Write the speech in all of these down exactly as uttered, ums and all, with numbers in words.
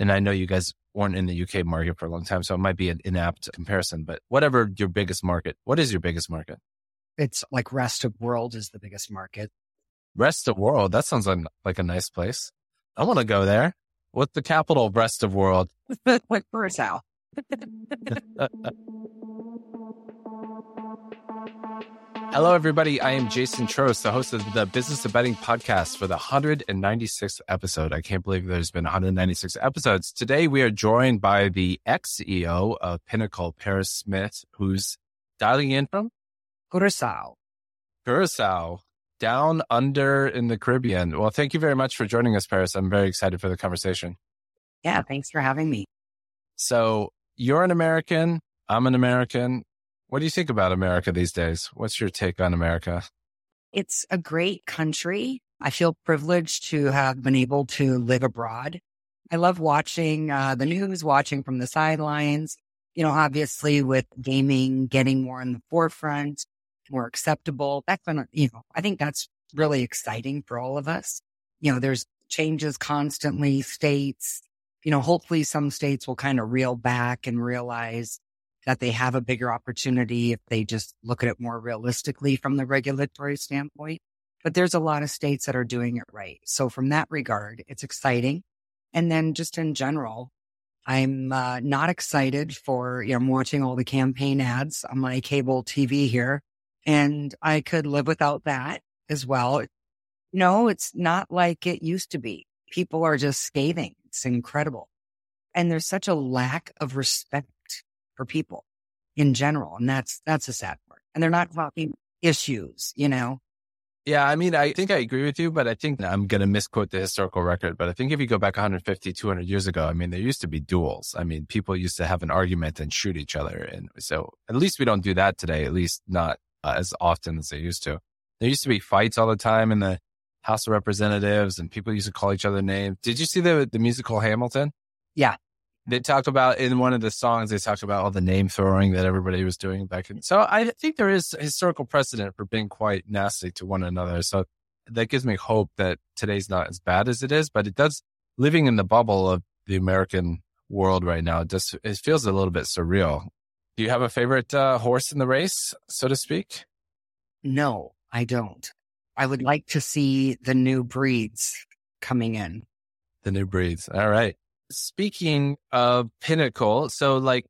and I know you guys weren't in the U K market for a long time, so it might be an inapt comparison, but whatever your biggest market, what is your biggest market? It's like rest of world is the biggest market. Rest of world? That sounds like, like a nice place. I want to go there. What's the capital of rest of world? Like Curaçao. Hello, everybody. I am Jason Trost, the host of the Business of Betting Podcast for the one hundred ninety-sixth episode. I can't believe there's been one hundred ninety-six episodes. Today, we are joined by the ex-C E O of Pinnacle, Paris Smith, who's dialing in from? Curaçao. Curaçao, down under in the Caribbean. Well, thank you very much for joining us, Paris. I'm very excited for the conversation. Yeah, thanks for having me. So you're an American. I'm an American. What do you think about America these days? What's your take on America? It's a great country. I feel privileged to have been able to live abroad. I love watching uh, the news, watching from the sidelines. You know, obviously with gaming getting more in the forefront, more acceptable. That's been, you know, I think that's really exciting for all of us. You know, there's changes constantly, states, you know, hopefully some states will kind of reel back and realize that they have a bigger opportunity if they just look at it more realistically from the regulatory standpoint. But there's a lot of states that are doing it right. So from that regard, it's exciting. And then just in general, I'm uh, not excited for, you know, I'm watching all the campaign ads on my cable T V here, and I could live without that as well. No, it's not like it used to be. People are just scathing. It's incredible. And there's such a lack of respect for people in general. And that's, that's a sad part. And they're not talking issues, you know? Yeah. I mean, I think I agree with you, but I think I'm going to misquote the historical record. But I think if you go back one hundred fifty, two hundred years ago, I mean, there used to be duels. I mean, people used to have an argument and shoot each other. And so at least we don't do that today, at least not uh, as often as they used to. There used to be fights all the time in the House of Representatives, and people used to call each other names. Did you see the the musical Hamilton? Yeah. They talk about, in one of the songs, they talked about all the name throwing that everybody was doing back in. So I think there is historical precedent for being quite nasty to one another. So that gives me hope that today's not as bad as it is, but it does, living in the bubble of the American world right now, it just, it feels a little bit surreal. Do you have a favorite uh, horse in the race, so to speak? No, I don't. I would like to see the new breeds coming in. The new breeds. All right. Speaking of Pinnacle, so like,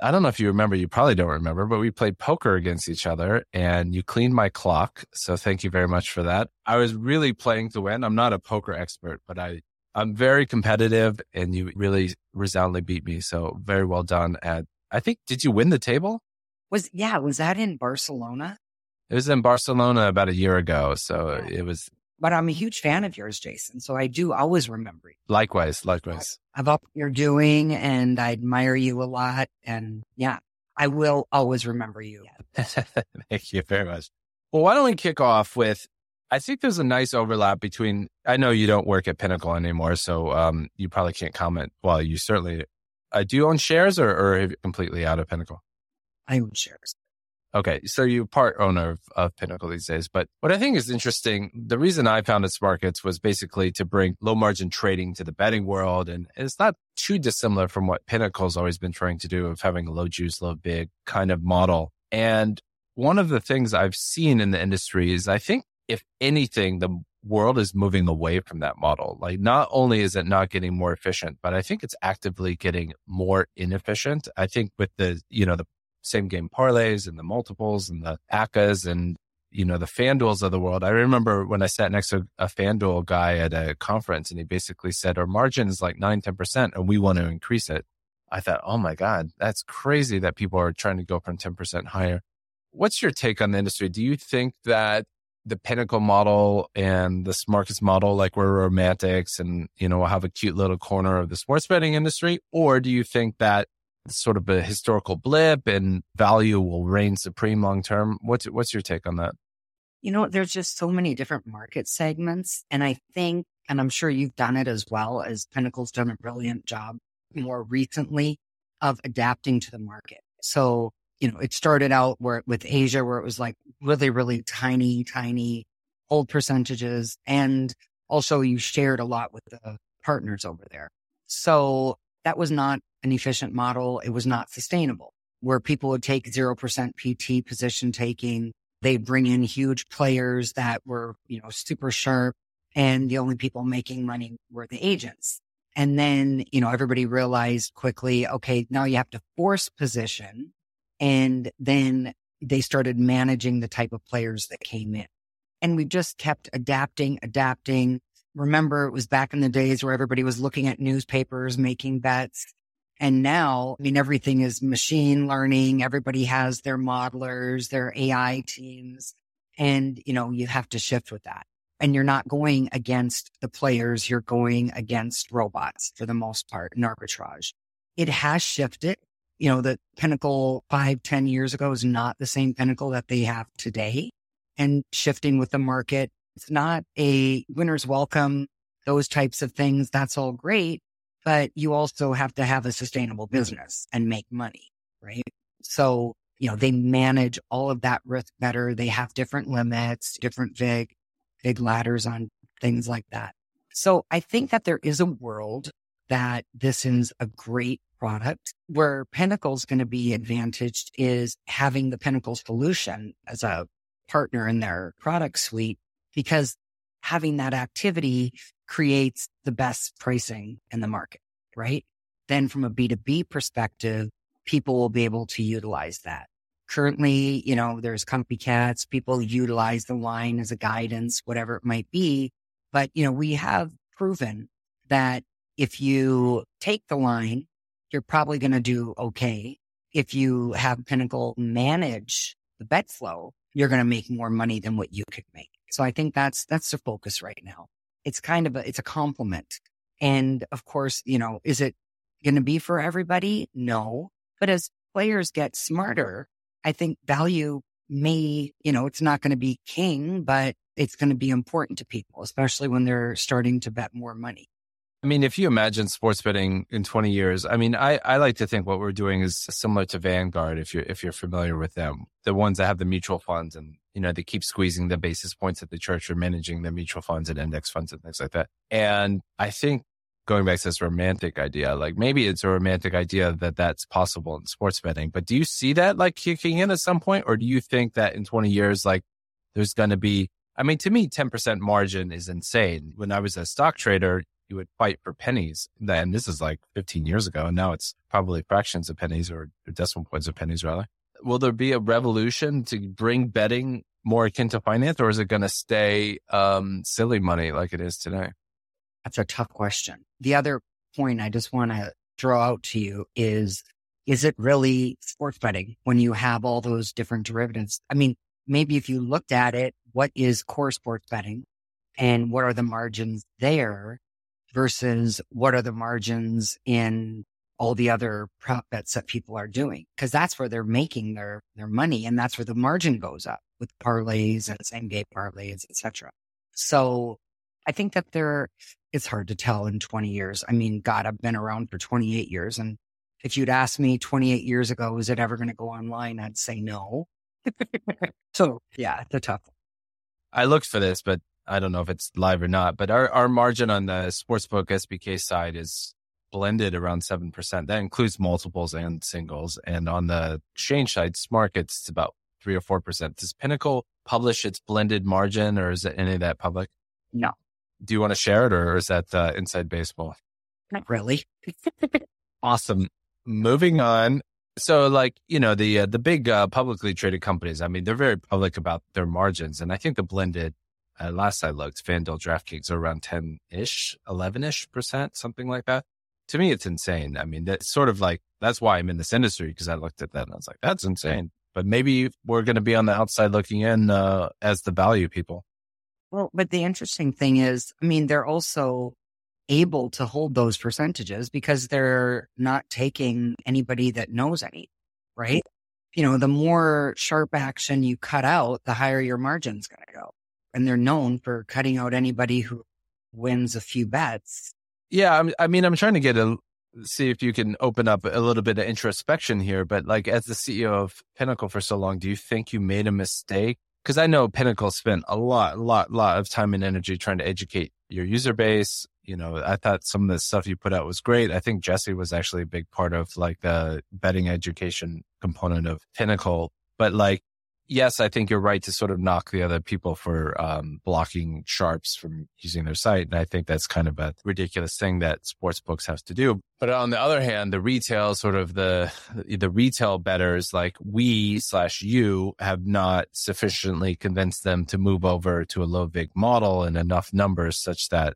I don't know if you remember, you probably don't remember, but we played poker against each other and you cleaned my clock. So thank you very much for that. I was really playing to win. I'm not a poker expert, but I, I'm very competitive and you really resoundingly beat me. So very well done. And I think, did you win the table? Was, yeah, was that in Barcelona? It was in Barcelona about a year ago. So yeah. It was... But I'm a huge fan of yours, Jason. So I do always remember you. Likewise, likewise. I love what you're doing and I admire you a lot. And yeah, I will always remember you. Thank you very much. Well, why don't we kick off with, I think there's a nice overlap between, I know you don't work at Pinnacle anymore, so um, you probably can't comment. Well, you certainly, uh, do you own shares or, or are you completely out of Pinnacle? I own shares. Okay, so you're part owner of, of Pinnacle these days. But what I think is interesting, the reason I founded Smarkets was basically to bring low-margin trading to the betting world. And it's not too dissimilar from what Pinnacle's always been trying to do of having a low-juice, low-big kind of model. And one of the things I've seen in the industry is I think, if anything, the world is moving away from that model. Like, not only is it not getting more efficient, but I think it's actively getting more inefficient. I think with the, you know, the same game parlays and the multiples and the A C As and, you know, the FanDuels of the world. I remember when I sat next to a FanDuel guy at a conference and he basically said, our margin is like nine, ten percent and we want to increase it. I thought, oh my God, that's crazy that people are trying to go from ten percent higher. What's your take on the industry? Do you think that the Pinnacle model and the Smarkets model, like we're romantics and, you know, we'll have a cute little corner of the sports betting industry? Or do you think that sort of a historical blip and value will reign supreme long term? What's what's your take on that? You know, there's just so many different market segments. And I think, and I'm sure you've done it as well, as Pinnacle's done a brilliant job more recently of adapting to the market. So, you know, it started out where with Asia, where it was like really, really tiny, tiny hold percentages. And also you shared a lot with the partners over there. So that was not an efficient model. It was not sustainable, where people would take zero percent P T position taking. They bring in huge players that were, you know, super sharp, and the only people making money were the agents. And then, you know, everybody realized quickly, okay, now you have to force position. And then they started managing the type of players that came in. And we just kept adapting, adapting. Remember, it was back in the days where everybody was looking at newspapers, making bets. And now, I mean, everything is machine learning. Everybody has their modelers, their A I teams. And, you know, you have to shift with that. And you're not going against the players. You're going against robots for the most part in arbitrage. It has shifted. You know, the Pinnacle five, ten years ago is not the same Pinnacle that they have today. And shifting with the market, it's not a winner's welcome, those types of things. That's all great. But you also have to have a sustainable business and make money, right? So, you know, they manage all of that risk better. They have different limits, different big, big ladders on things like that. So I think that there is a world that this is a great product. Where Pinnacle's going to be advantaged is having the Pinnacle solution as a partner in their product suite, because having that activity creates the best pricing in the market, right? Then from a B two B perspective, people will be able to utilize that. Currently, you know, there's comfy cats, people utilize the line as a guidance, whatever it might be. But, you know, we have proven that if you take the line, you're probably going to do okay. If you have Pinnacle manage the bet flow, you're going to make more money than what you could make. So I think that's, that's the focus right now. It's kind of a, it's a compliment. And of course, you know, is it going to be for everybody? No. But as players get smarter, I think value may, you know, it's not going to be king, but it's going to be important to people, especially when they're starting to bet more money. I mean, if you imagine sports betting in twenty years, I mean, I, I like to think what we're doing is similar to Vanguard, if you're, if you're familiar with them, the ones that have the mutual funds and, you know, they keep squeezing the basis points at the church or managing the mutual funds and index funds and things like that. And I think going back to this romantic idea, like maybe it's a romantic idea that that's possible in sports betting, but do you see that like kicking in at some point? Or do you think that in twenty years, like there's going to be, I mean, to me, ten percent margin is insane. When I was a stock trader, you would fight for pennies. And this is like fifteen years ago. And now it's probably fractions of pennies or decimal points of pennies, rather. Will there be a revolution to bring betting more akin to finance, or is it going to stay um, silly money like it is today? That's a tough question. The other point I just want to throw out to you is, is it really sports betting when you have all those different derivatives? I mean, maybe if you looked at it, what is core sports betting and what are the margins there? Versus what are the margins in all the other prop bets that people are doing? Because that's where they're making their, their money, and that's where the margin goes up with parlays and same game parlays, et cetera. So I think that there, it's hard to tell in twenty years. I mean, God, I've been around for twenty-eight years. And if you'd asked me twenty-eight years ago, is it ever going to go online? I'd say no. So yeah, it's a tough one. I looked for this, but I don't know if it's live or not, but our, our margin on the sportsbook S B K side is blended around seven percent. That includes multiples and singles. And on the exchange side, Smarkets, it's about three or four percent. Does Pinnacle publish its blended margin, or is it any of that public? No. Do you want to share it, or is that uh, inside baseball? Not really. Awesome. Moving on. So like, you know, the, uh, the big uh, publicly traded companies, I mean, they're very public about their margins. And I think the blended, Uh, last I looked, FanDuel, DraftKings are around ten-ish, eleven-ish percent, something like that. To me, it's insane. I mean, that's sort of like, that's why I'm in this industry, because I looked at that and I was like, that's insane. But maybe we're going to be on the outside looking in uh, as the value people. Well, but the interesting thing is, I mean, they're also able to hold those percentages because they're not taking anybody that knows any, right? You know, the more sharp action you cut out, the higher your margin's going to go. And they're known for cutting out anybody who wins a few bets. Yeah, I'm, I mean, I'm trying to get a, see if you can open up a little bit of introspection here. But like, as the C E O of Pinnacle for so long, do you think you made a mistake? Because I know Pinnacle spent a lot, lot, lot of time and energy trying to educate your user base, you know, I thought some of the stuff you put out was great. I think Jesse was actually a big part of like the betting education component of Pinnacle. But like, yes, I think you're right to sort of knock the other people for um, blocking sharps from using their site. And I think that's kind of a ridiculous thing that sportsbooks have to do. But on the other hand, the retail sort of the, the retail bettors, like we slash you have not sufficiently convinced them to move over to a low vig model in enough numbers such that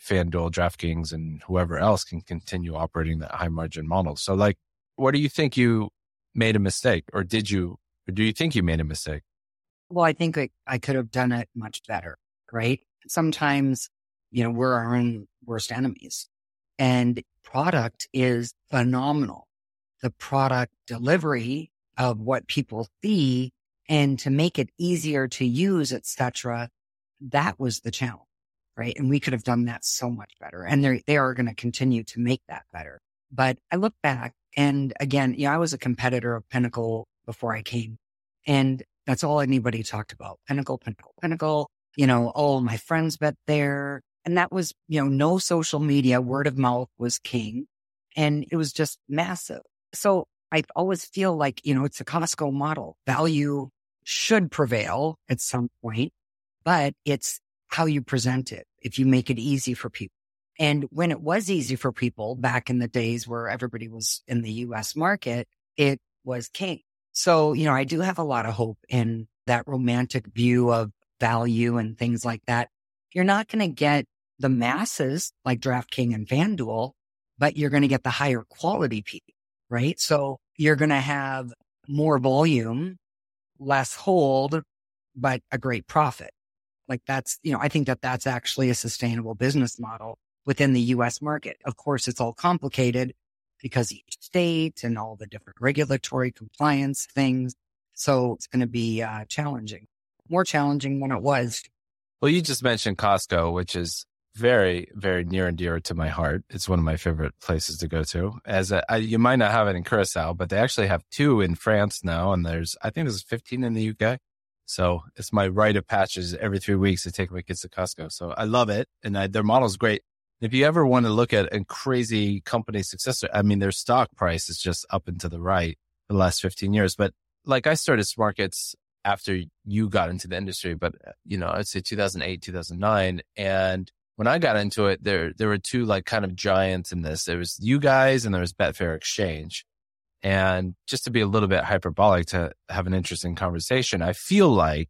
FanDuel, DraftKings, and whoever else can continue operating that high margin model. So like, what do you think you made a mistake or did you? Or do you think you made a mistake? Well, I think I, I could have done it much better, right? Sometimes, you know, we're our own worst enemies. And product is phenomenal. The product delivery of what people see and to make it easier to use, et cetera, that was the challenge, right? And we could have done that so much better. And they are going to continue to make that better. But I look back and again, you know, I was a competitor of Pinnacle before I came. And that's all anybody talked about. Pinnacle, Pinnacle, Pinnacle, you know, all my friends bet there. And that was, you know, no social media, word of mouth was king. And it was just massive. So I always feel like, you know, it's a Costco model. Value should prevail at some point, but it's how you present it if you make it easy for people. And when it was easy for people back in the days where everybody was in the U S market, it was king. So, you know, I do have a lot of hope in that romantic view of value and things like that. You're not going to get the masses like DraftKings and FanDuel, but you're going to get the higher quality people, right? So you're going to have more volume, less hold, but a great profit. Like that's, you know, I think that that's actually a sustainable business model within the U S market. Of course, it's all complicated because each state and all the different regulatory compliance things. So it's going to be uh, challenging, more challenging than it was. Well, you just mentioned Costco, which is very, very near and dear to my heart. It's one of my favorite places to go to. As a, I, you might not have it in Curaçao, but they actually have two in France now. And there's, I think there's fifteen in the U K. So it's my rite of passage every three weeks to take my kids to Costco. So I love it. And I, their model's great. If you ever want to look at a crazy company success, I mean, their stock price is just up and to the right the last fifteen years. But like I started Smarkets after you got into the industry, but you know, I'd say two thousand eight, two thousand nine. And when I got into it, there, there were two like kind of giants in this. There was you guys and there was Betfair Exchange. And just to be a little bit hyperbolic to have an interesting conversation, I feel like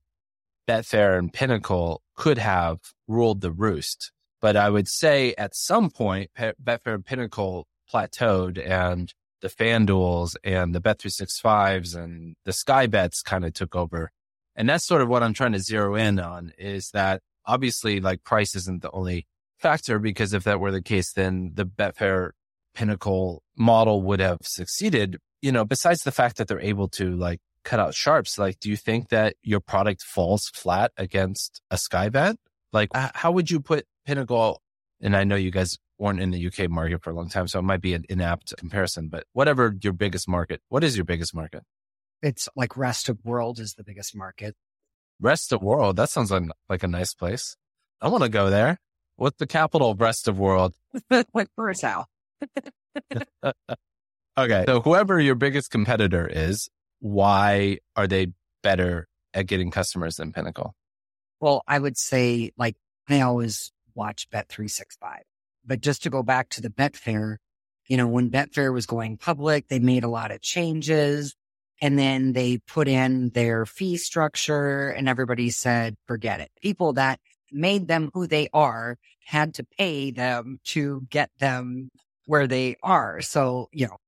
Betfair and Pinnacle could have ruled the roost. But I would say at some point, Betfair and Pinnacle plateaued and the FanDuels and the Bet three sixty-fives and the SkyBets kind of took over. And that's sort of what I'm trying to zero in on is that obviously like price isn't the only factor, because if that were the case, then the Betfair Pinnacle model would have succeeded. You know, besides the fact that they're able to like cut out sharps, like do you think that your product falls flat against a SkyBet? Like how would you put Pinnacle, and I know you guys weren't in the U K market for a long time, so it might be an inapt comparison, but whatever your biggest market, what is your biggest market? It's like rest of world is the biggest market. Rest of world? That sounds like, like a nice place. I want to go there. What's the capital of rest of world? Like Curaçao. Okay, so whoever your biggest competitor is, why are they better at getting customers than Pinnacle? Well, I would say like I always watch Bet three sixty-five. But just to go back to the Betfair, you know, when Betfair was going public, they made a lot of changes and then they put in their fee structure and everybody said, forget it. People that made them who they are had to pay them to get them where they are. So, you know,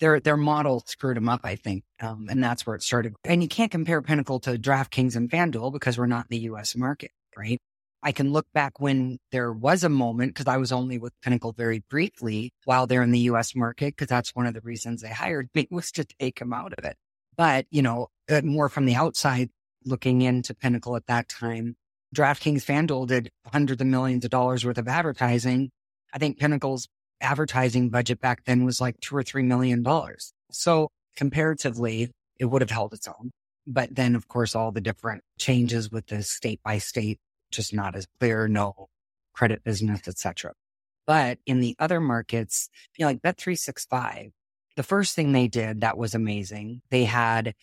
their their model screwed them up, I think. Um, and that's where it started. And you can't compare Pinnacle to DraftKings and FanDuel because we're not in the U S market, right? I can look back when there was a moment, because I was only with Pinnacle very briefly while they're in the U S market, because that's one of the reasons they hired me was to take them out of it. But, you know, more from the outside, looking into Pinnacle at that time, DraftKings FanDuel did hundreds of millions of dollars worth of advertising. I think Pinnacle's advertising budget back then was like two or three million dollars. So comparatively, it would have held its own. But then, of course, all the different changes with the state by state, just not as clear, no credit business, et cetera. But in the other markets, you know, like Bet three sixty-five, the first thing they did that was amazing, they had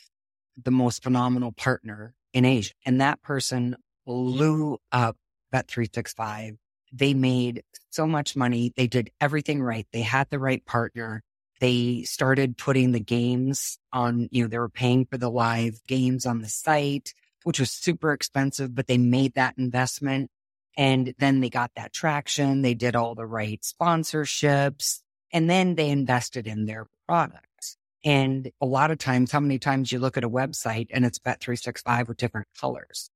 the most phenomenal partner in Asia. And that person blew up Bet three sixty-five. They made so much money. They did everything right. They had the right partner. They started putting the games on, you know, they were paying for the live games on the site, which was super expensive, but they made that investment. And then they got that traction. They did all the right sponsorships. And then they invested in their products. And a lot of times, how many times you look at a website and it's Bet three sixty-five with different colors?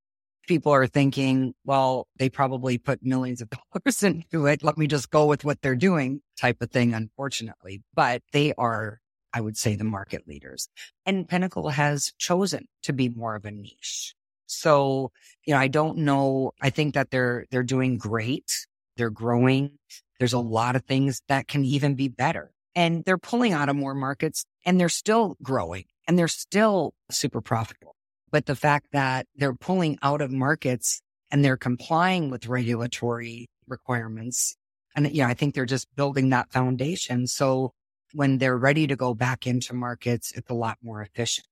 People are thinking, well, they probably put millions of dollars into it. Let me just go with what they're doing type of thing, unfortunately. But they are, I would say, the market leaders. And Pinnacle has chosen to be more of a niche. So, you know, I don't know. I think that they're they're doing great. They're growing. There's a lot of things that can even be better. And they're pulling out of more markets, and they're still growing, and they're still super profitable. But the fact that they're pulling out of markets and they're complying with regulatory requirements, and you know, I think they're just building that foundation. So when they're ready to go back into markets, it's a lot more efficient.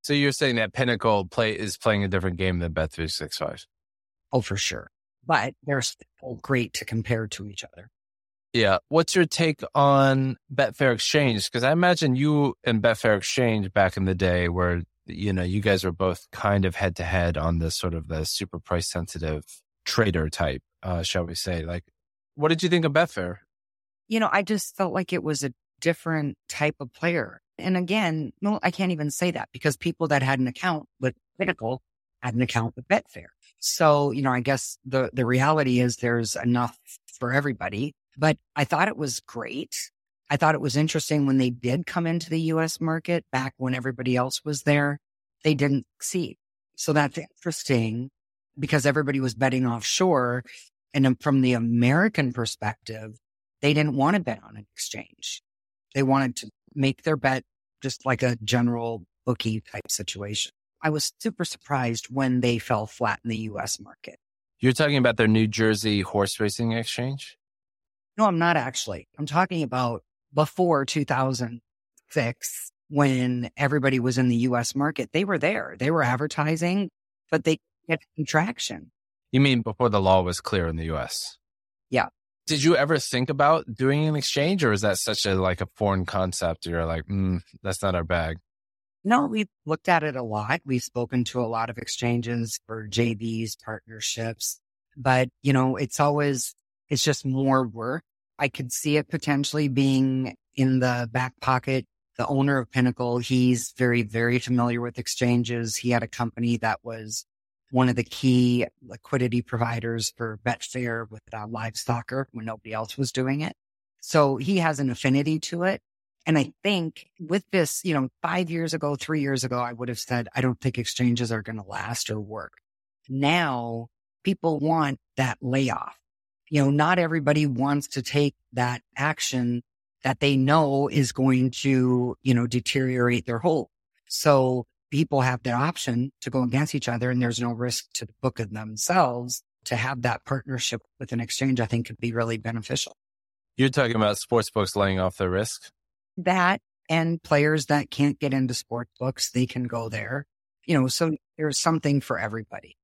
So you're saying that Pinnacle play is playing a different game than Bet three sixty-five? Oh, for sure. But they're still great to compare to each other. Yeah. What's your take on Betfair Exchange? Because I imagine you and Betfair Exchange back in the day were, you know, you guys were both kind of head to head on this sort of the super price sensitive trader type, uh, shall we say. Like, what did you think of Betfair? You know, I just felt like it was a different type of player. And again, no, I can't even say that because people that had an account with Pinnacle had an account with Betfair. So, you know, I guess the, the reality is there's enough for everybody. But I thought it was great. I thought it was interesting when they did come into the U S market back when everybody else was there, they didn't succeed. So that's interesting because everybody was betting offshore. And from the American perspective, they didn't want to bet on an exchange. They wanted to make their bet just like a general bookie type situation. I was super surprised when they fell flat in the U S market. You're talking about their New Jersey horse racing exchange? No, I'm not actually. I'm talking about before two thousand six, when everybody was in the U S market. They were there. They were advertising, but they didn't get traction. You mean before the law was clear in the U S? Yeah. Did you ever think about doing an exchange, or is that such a like a foreign concept? You're like, mm, that's not our bag. No, we've looked at it a lot. We've spoken to a lot of exchanges for J Vs, partnerships, but you know, it's always, it's just more work. I could see it potentially being in the back pocket. The owner of Pinnacle, he's very, very familiar with exchanges. He had a company that was one of the key liquidity providers for Betfair with uh, Livestocker when nobody else was doing it. So he has an affinity to it. And I think with this, you know, five years ago, three years ago, I would have said, I don't think exchanges are going to last or work. Now people want that layoff. You know, not everybody wants to take that action that they know is going to, you know, deteriorate their whole. So people have the option to go against each other, and there's no risk to the book of themselves. To have that partnership with an exchange, I think, could be really beneficial. You're talking about sportsbooks laying off their risk? That, and players that can't get into sportsbooks, they can go there. You know, so there's something for everybody.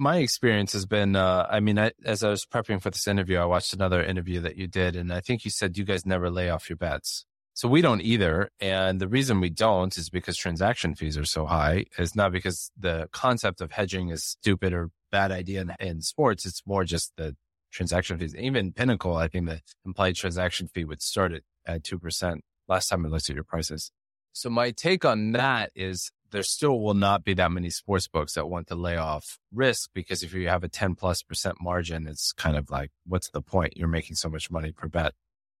My experience has been, uh, I mean, I, as I was prepping for this interview, I watched another interview that you did, and I think you said you guys never lay off your bets. So we don't either. And the reason we don't is because transaction fees are so high. It's not because the concept of hedging is stupid or bad idea in, in sports. It's more just the transaction fees. Even Pinnacle, I think the implied transaction fee would start at, at two percent last time I looked at your prices. So my take on that is there still will not be that many sports books that want to lay off risk, because if you have a ten plus percent margin, it's kind of like, what's the point? You're making so much money per bet.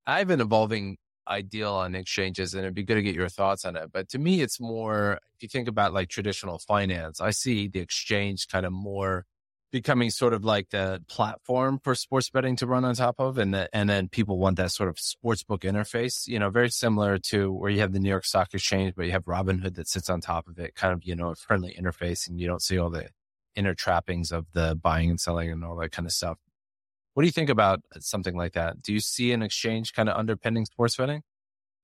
I've been evolving ideal on exchanges, and it'd be good to get your thoughts on it. But to me, it's more, if you think about like traditional finance, I see the exchange kind of more becoming sort of like the platform for sports betting to run on top of. And the, and then people want that sort of sportsbook interface, you know, very similar to where you have the New York Stock Exchange, but you have Robinhood that sits on top of it, kind of, you know, a friendly interface, and you don't see all the inner trappings of the buying and selling and all that kind of stuff. What do you think about something like that? Do you see an exchange kind of underpinning sports betting?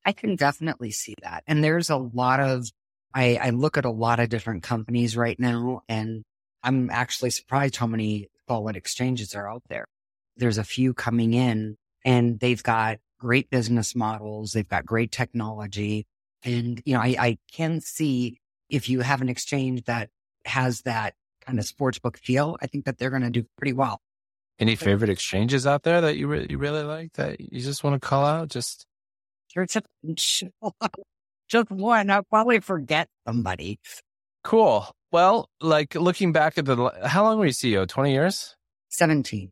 I can definitely see that. And there's a lot of, I, I look at a lot of different companies right now, and I'm actually surprised how many solid exchanges are out there. There's a few coming in, and they've got great business models. They've got great technology. And, you know, I, I can see if you have an exchange that has that kind of sportsbook feel, I think that they're going to do pretty well. Any favorite exchanges out there that you really, you really like that you just want to call out? Just just one. I'll probably forget somebody. Cool. Well, like looking back at the, how long were you C E O? twenty years? seventeen.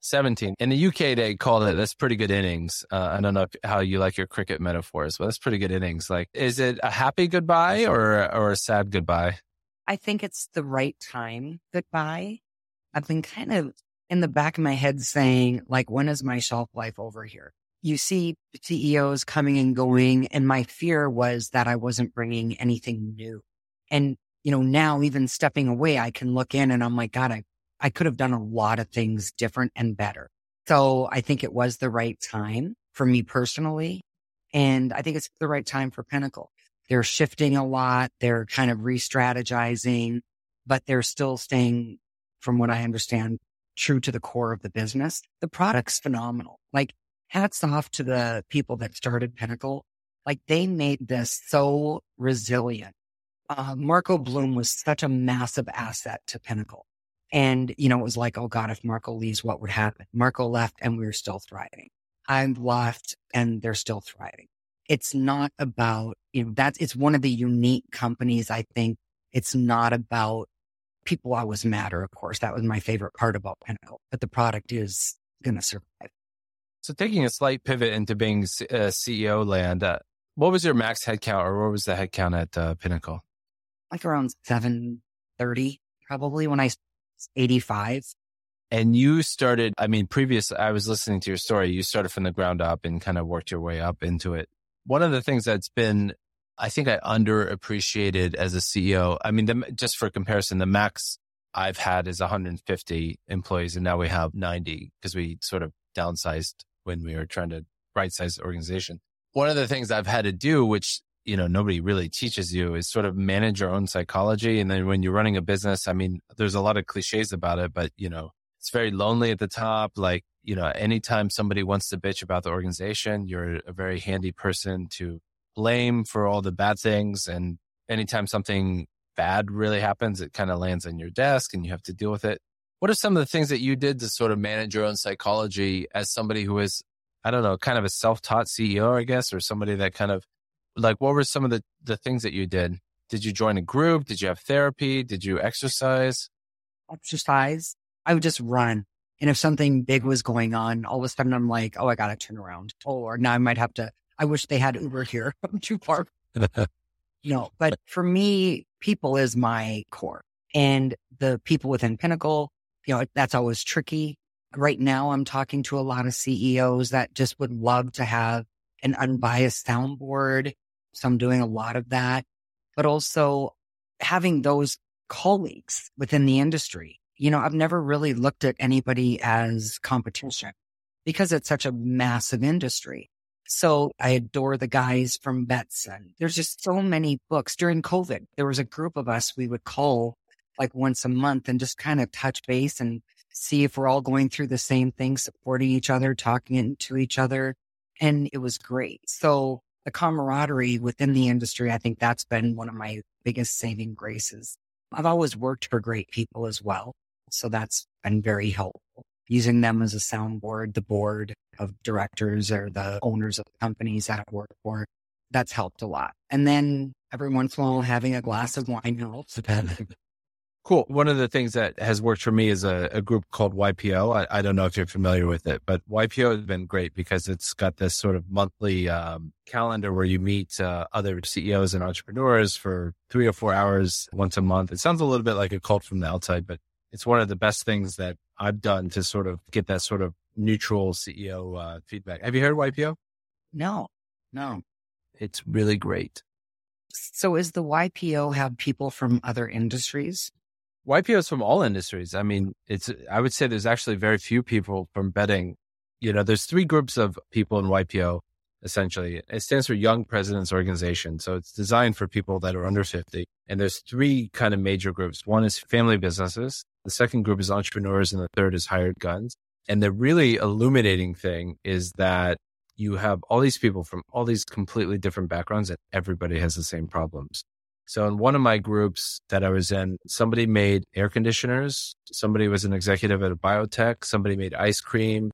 seventeen. In the U K, they called it, that's pretty good innings. Uh, I don't know if, how you like your cricket metaphors, but that's pretty good innings. Like, is it a happy goodbye or or a sad goodbye? I think it's the right time goodbye. I've been kind of in the back of my head saying, like, when is my shelf life over here? You see C E Os coming and going, and my fear was that I wasn't bringing anything new. And, you know, now even stepping away, I can look in and I'm like, God, I, I could have done a lot of things different and better. So I think it was the right time for me personally. And I think it's the right time for Pinnacle. They're shifting a lot. They're kind of re-strategizing, but they're still staying, from what I understand, true to the core of the business. The product's phenomenal. Like, hats off to the people that started Pinnacle. Like, they made this so resilient. Uh, Marco Bloom was such a massive asset to Pinnacle. And, you know, it was like, oh God, if Marco leaves, what would happen? Marco left and we were still thriving. I left and they're still thriving. It's not about, you know, that's, it's one of the unique companies. I think it's not about people always matter, of course. That was my favorite part about Pinnacle, but the product is going to survive. So taking a slight pivot into being uh, C E O land, uh, what was your max headcount, or what was the headcount at uh, Pinnacle? Like around seven thirty, probably, when I was eighty-five. And you started, I mean, previous, I was listening to your story. You started from the ground up and kind of worked your way up into it. One of the things that's been, I think I underappreciated as a C E O. I mean, the, just for comparison, the max I've had is one hundred fifty employees, and now we have ninety because we sort of downsized when we were trying to right-size the organization. One of the things I've had to do, which, you know, nobody really teaches you, is sort of manage your own psychology. And then when you're running a business, I mean, there's a lot of cliches about it, but, you know, it's very lonely at the top. Like, you know, anytime somebody wants to bitch about the organization, you're a very handy person to blame for all the bad things. And anytime something bad really happens, it kind of lands on your desk and you have to deal with it. What are some of the things that you did to sort of manage your own psychology as somebody who is, I don't know, kind of a self-taught C E O, I guess, or somebody that kind of, like, what were some of the, the things that you did? Did you join a group? Did you have therapy? Did you exercise? Exercise. I would just run. And if something big was going on, all of a sudden I'm like, oh, I got to turn around. Or now I might have to, I wish they had Uber here. I'm too far. No, but for me, people is my core. And the people within Pinnacle, you know, that's always tricky. Right now, I'm talking to a lot of C E Os that just would love to have an unbiased soundboard. So I'm doing a lot of that, but also having those colleagues within the industry. You know, I've never really looked at anybody as competition because it's such a massive industry. So I adore the guys from Betson. There's just so many books. During COVID, there was a group of us we would call like once a month and just kind of touch base and see if we're all going through the same thing, supporting each other, talking to each other. And it was great. So the camaraderie within the industry, I think that's been one of my biggest saving graces. I've always worked for great people as well. So that's been very helpful. Using them as a soundboard, the board of directors or the owners of the companies that I work for, that's helped a lot. And then every once in a while, having a glass of wine helps. Cool. One of the things that has worked for me is a, a group called Y P O. I, I don't know if you're familiar with it, but Y P O has been great because it's got this sort of monthly um, calendar where you meet uh, other C E Os and entrepreneurs for three or four hours once a month. It sounds a little bit like a cult from the outside, but it's one of the best things that I've done to sort of get that sort of neutral C E O uh, feedback. Have you heard of Y P O? No, no. It's really great. So is the Y P O have people from other industries? Y P Os from all industries. I mean, it's, I would say there's actually very few people from betting. You know, there's three groups of people in Y P O, essentially. It stands for Young President's Organization. So it's designed for people that are under fifty. And there's three kind of major groups. One is family businesses. The second group is entrepreneurs. And the third is hired guns. And the really illuminating thing is that you have all these people from all these completely different backgrounds and everybody has the same problems. So in one of my groups that I was in, somebody made air conditioners. Somebody was an executive at a biotech. Somebody made ice cream.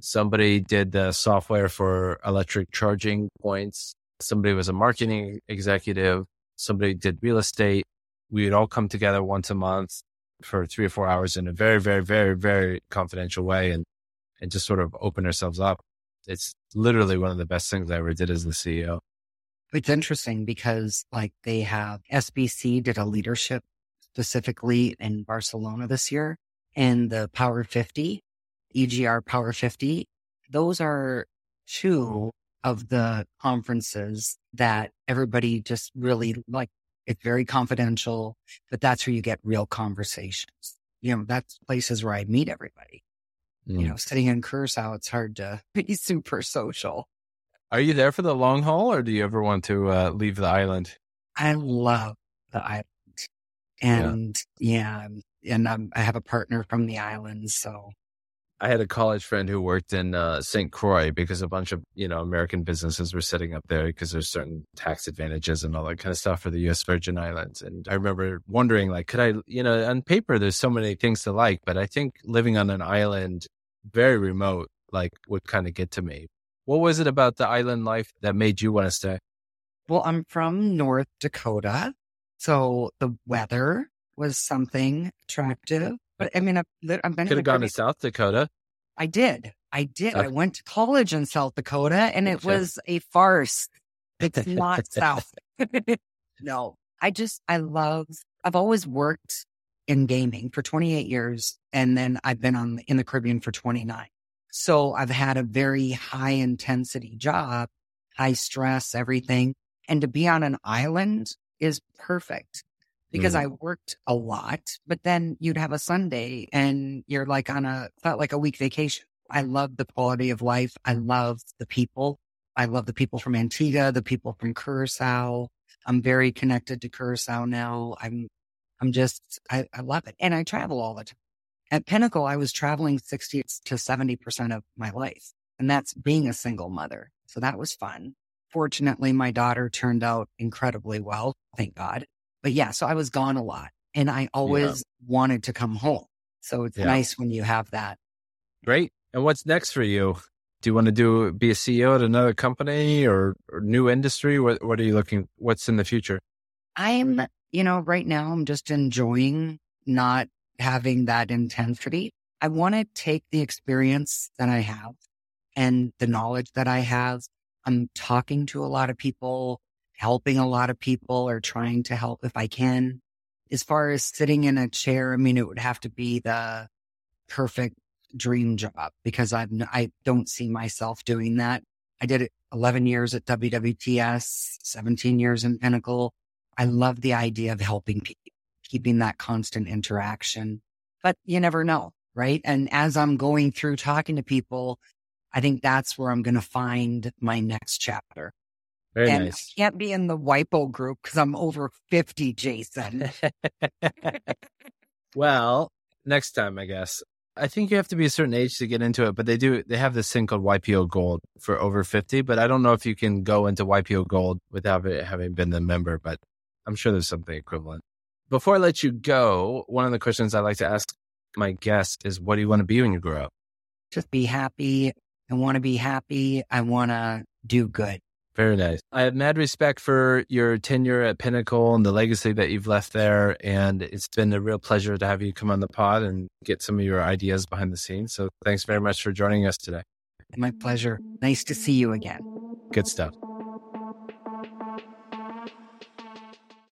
Somebody did the software for electric charging points. Somebody was a marketing executive. Somebody did real estate. We would all come together once a month for three or four hours in a very, very, very, very confidential way and, and just sort of open ourselves up. It's literally one of the best things I ever did as the C E O. It's interesting because like they have S B C did a leadership specifically in Barcelona this year and the Power fifty, E G R Power fifty. Those are two of the conferences that everybody just really like. It's very confidential, but that's where you get real conversations. You know, that's places where I meet everybody. Mm. You know, sitting in Curaçao, it's hard to be super social. Are you there for the long haul or do you ever want to uh, leave the island? I love the island. And yeah, yeah and I'm, I have a partner from the islands, so. I had a college friend who worked in uh, Saint Croix because a bunch of, you know, American businesses were setting up there because there's certain tax advantages and all that kind of stuff for the U S Virgin Islands. And I remember wondering, like, could I, you know, on paper, there's so many things to like, but I think living on an island very remote, like would kind of get to me. What was it about the island life that made you want to stay? Well, I'm from North Dakota, so the weather was something attractive. But I mean, I've, I've been could have gone pretty, to South Dakota. I did. I did. Okay. I went to college in South Dakota and it was a farce. It's not South. No, I just, I love, I've always worked in gaming for twenty-eight years. And then I've been on in the Caribbean for twenty-nine. So I've had a very high intensity job, high stress, everything. And to be on an island is perfect. Because mm. I worked a lot, but then you'd have a Sunday and you're like on a, felt like a week vacation. I love the quality of life. I love the people. I love the people from Antigua, the people from Curaçao. I'm very connected to Curaçao now. I'm, I'm just, I, I love it. And I travel all the time. At Pinnacle, I was traveling sixty to seventy percent of my life. And that's being a single mother. So that was fun. Fortunately, my daughter turned out incredibly well. Thank God. But yeah, so I was gone a lot and I always yeah. wanted to come home. So it's yeah. nice when you have that. Great. And what's next for you? Do you want to do be a C E O at another company or, or new industry? What, what are you looking, what's in the future? I'm, you know, right now I'm just enjoying not having that intensity. I want to take the experience that I have and the knowledge that I have. I'm talking to a lot of people. Helping a lot of people or trying to help if I can. As far as sitting in a chair, I mean, it would have to be the perfect dream job because I've, I don't see myself doing that. I did it eleven years at W W T S, seventeen years in Pinnacle. I love the idea of helping people, keeping that constant interaction, but you never know, right? And as I'm going through talking to people, I think that's where I'm going to find my next chapter. Very and nice. I can't be in the Y P O group because I'm over fifty, Jason. Well, next time, I guess. I think you have to be a certain age to get into it, but they do. They have this thing called Y P O Gold for over fifty, but I don't know if you can go into Y P O Gold without it having been a member, but I'm sure there's something equivalent. Before I let you go, one of the questions I like to ask my guests is, what do you want to be when you grow up? Just be happy. I want to be happy. I want to do good. Very nice. I have mad respect for your tenure at Pinnacle and the legacy that you've left there. And it's been a real pleasure to have you come on the pod and get some of your ideas behind the scenes. So thanks very much for joining us today. My pleasure. Nice to see you again. Good stuff.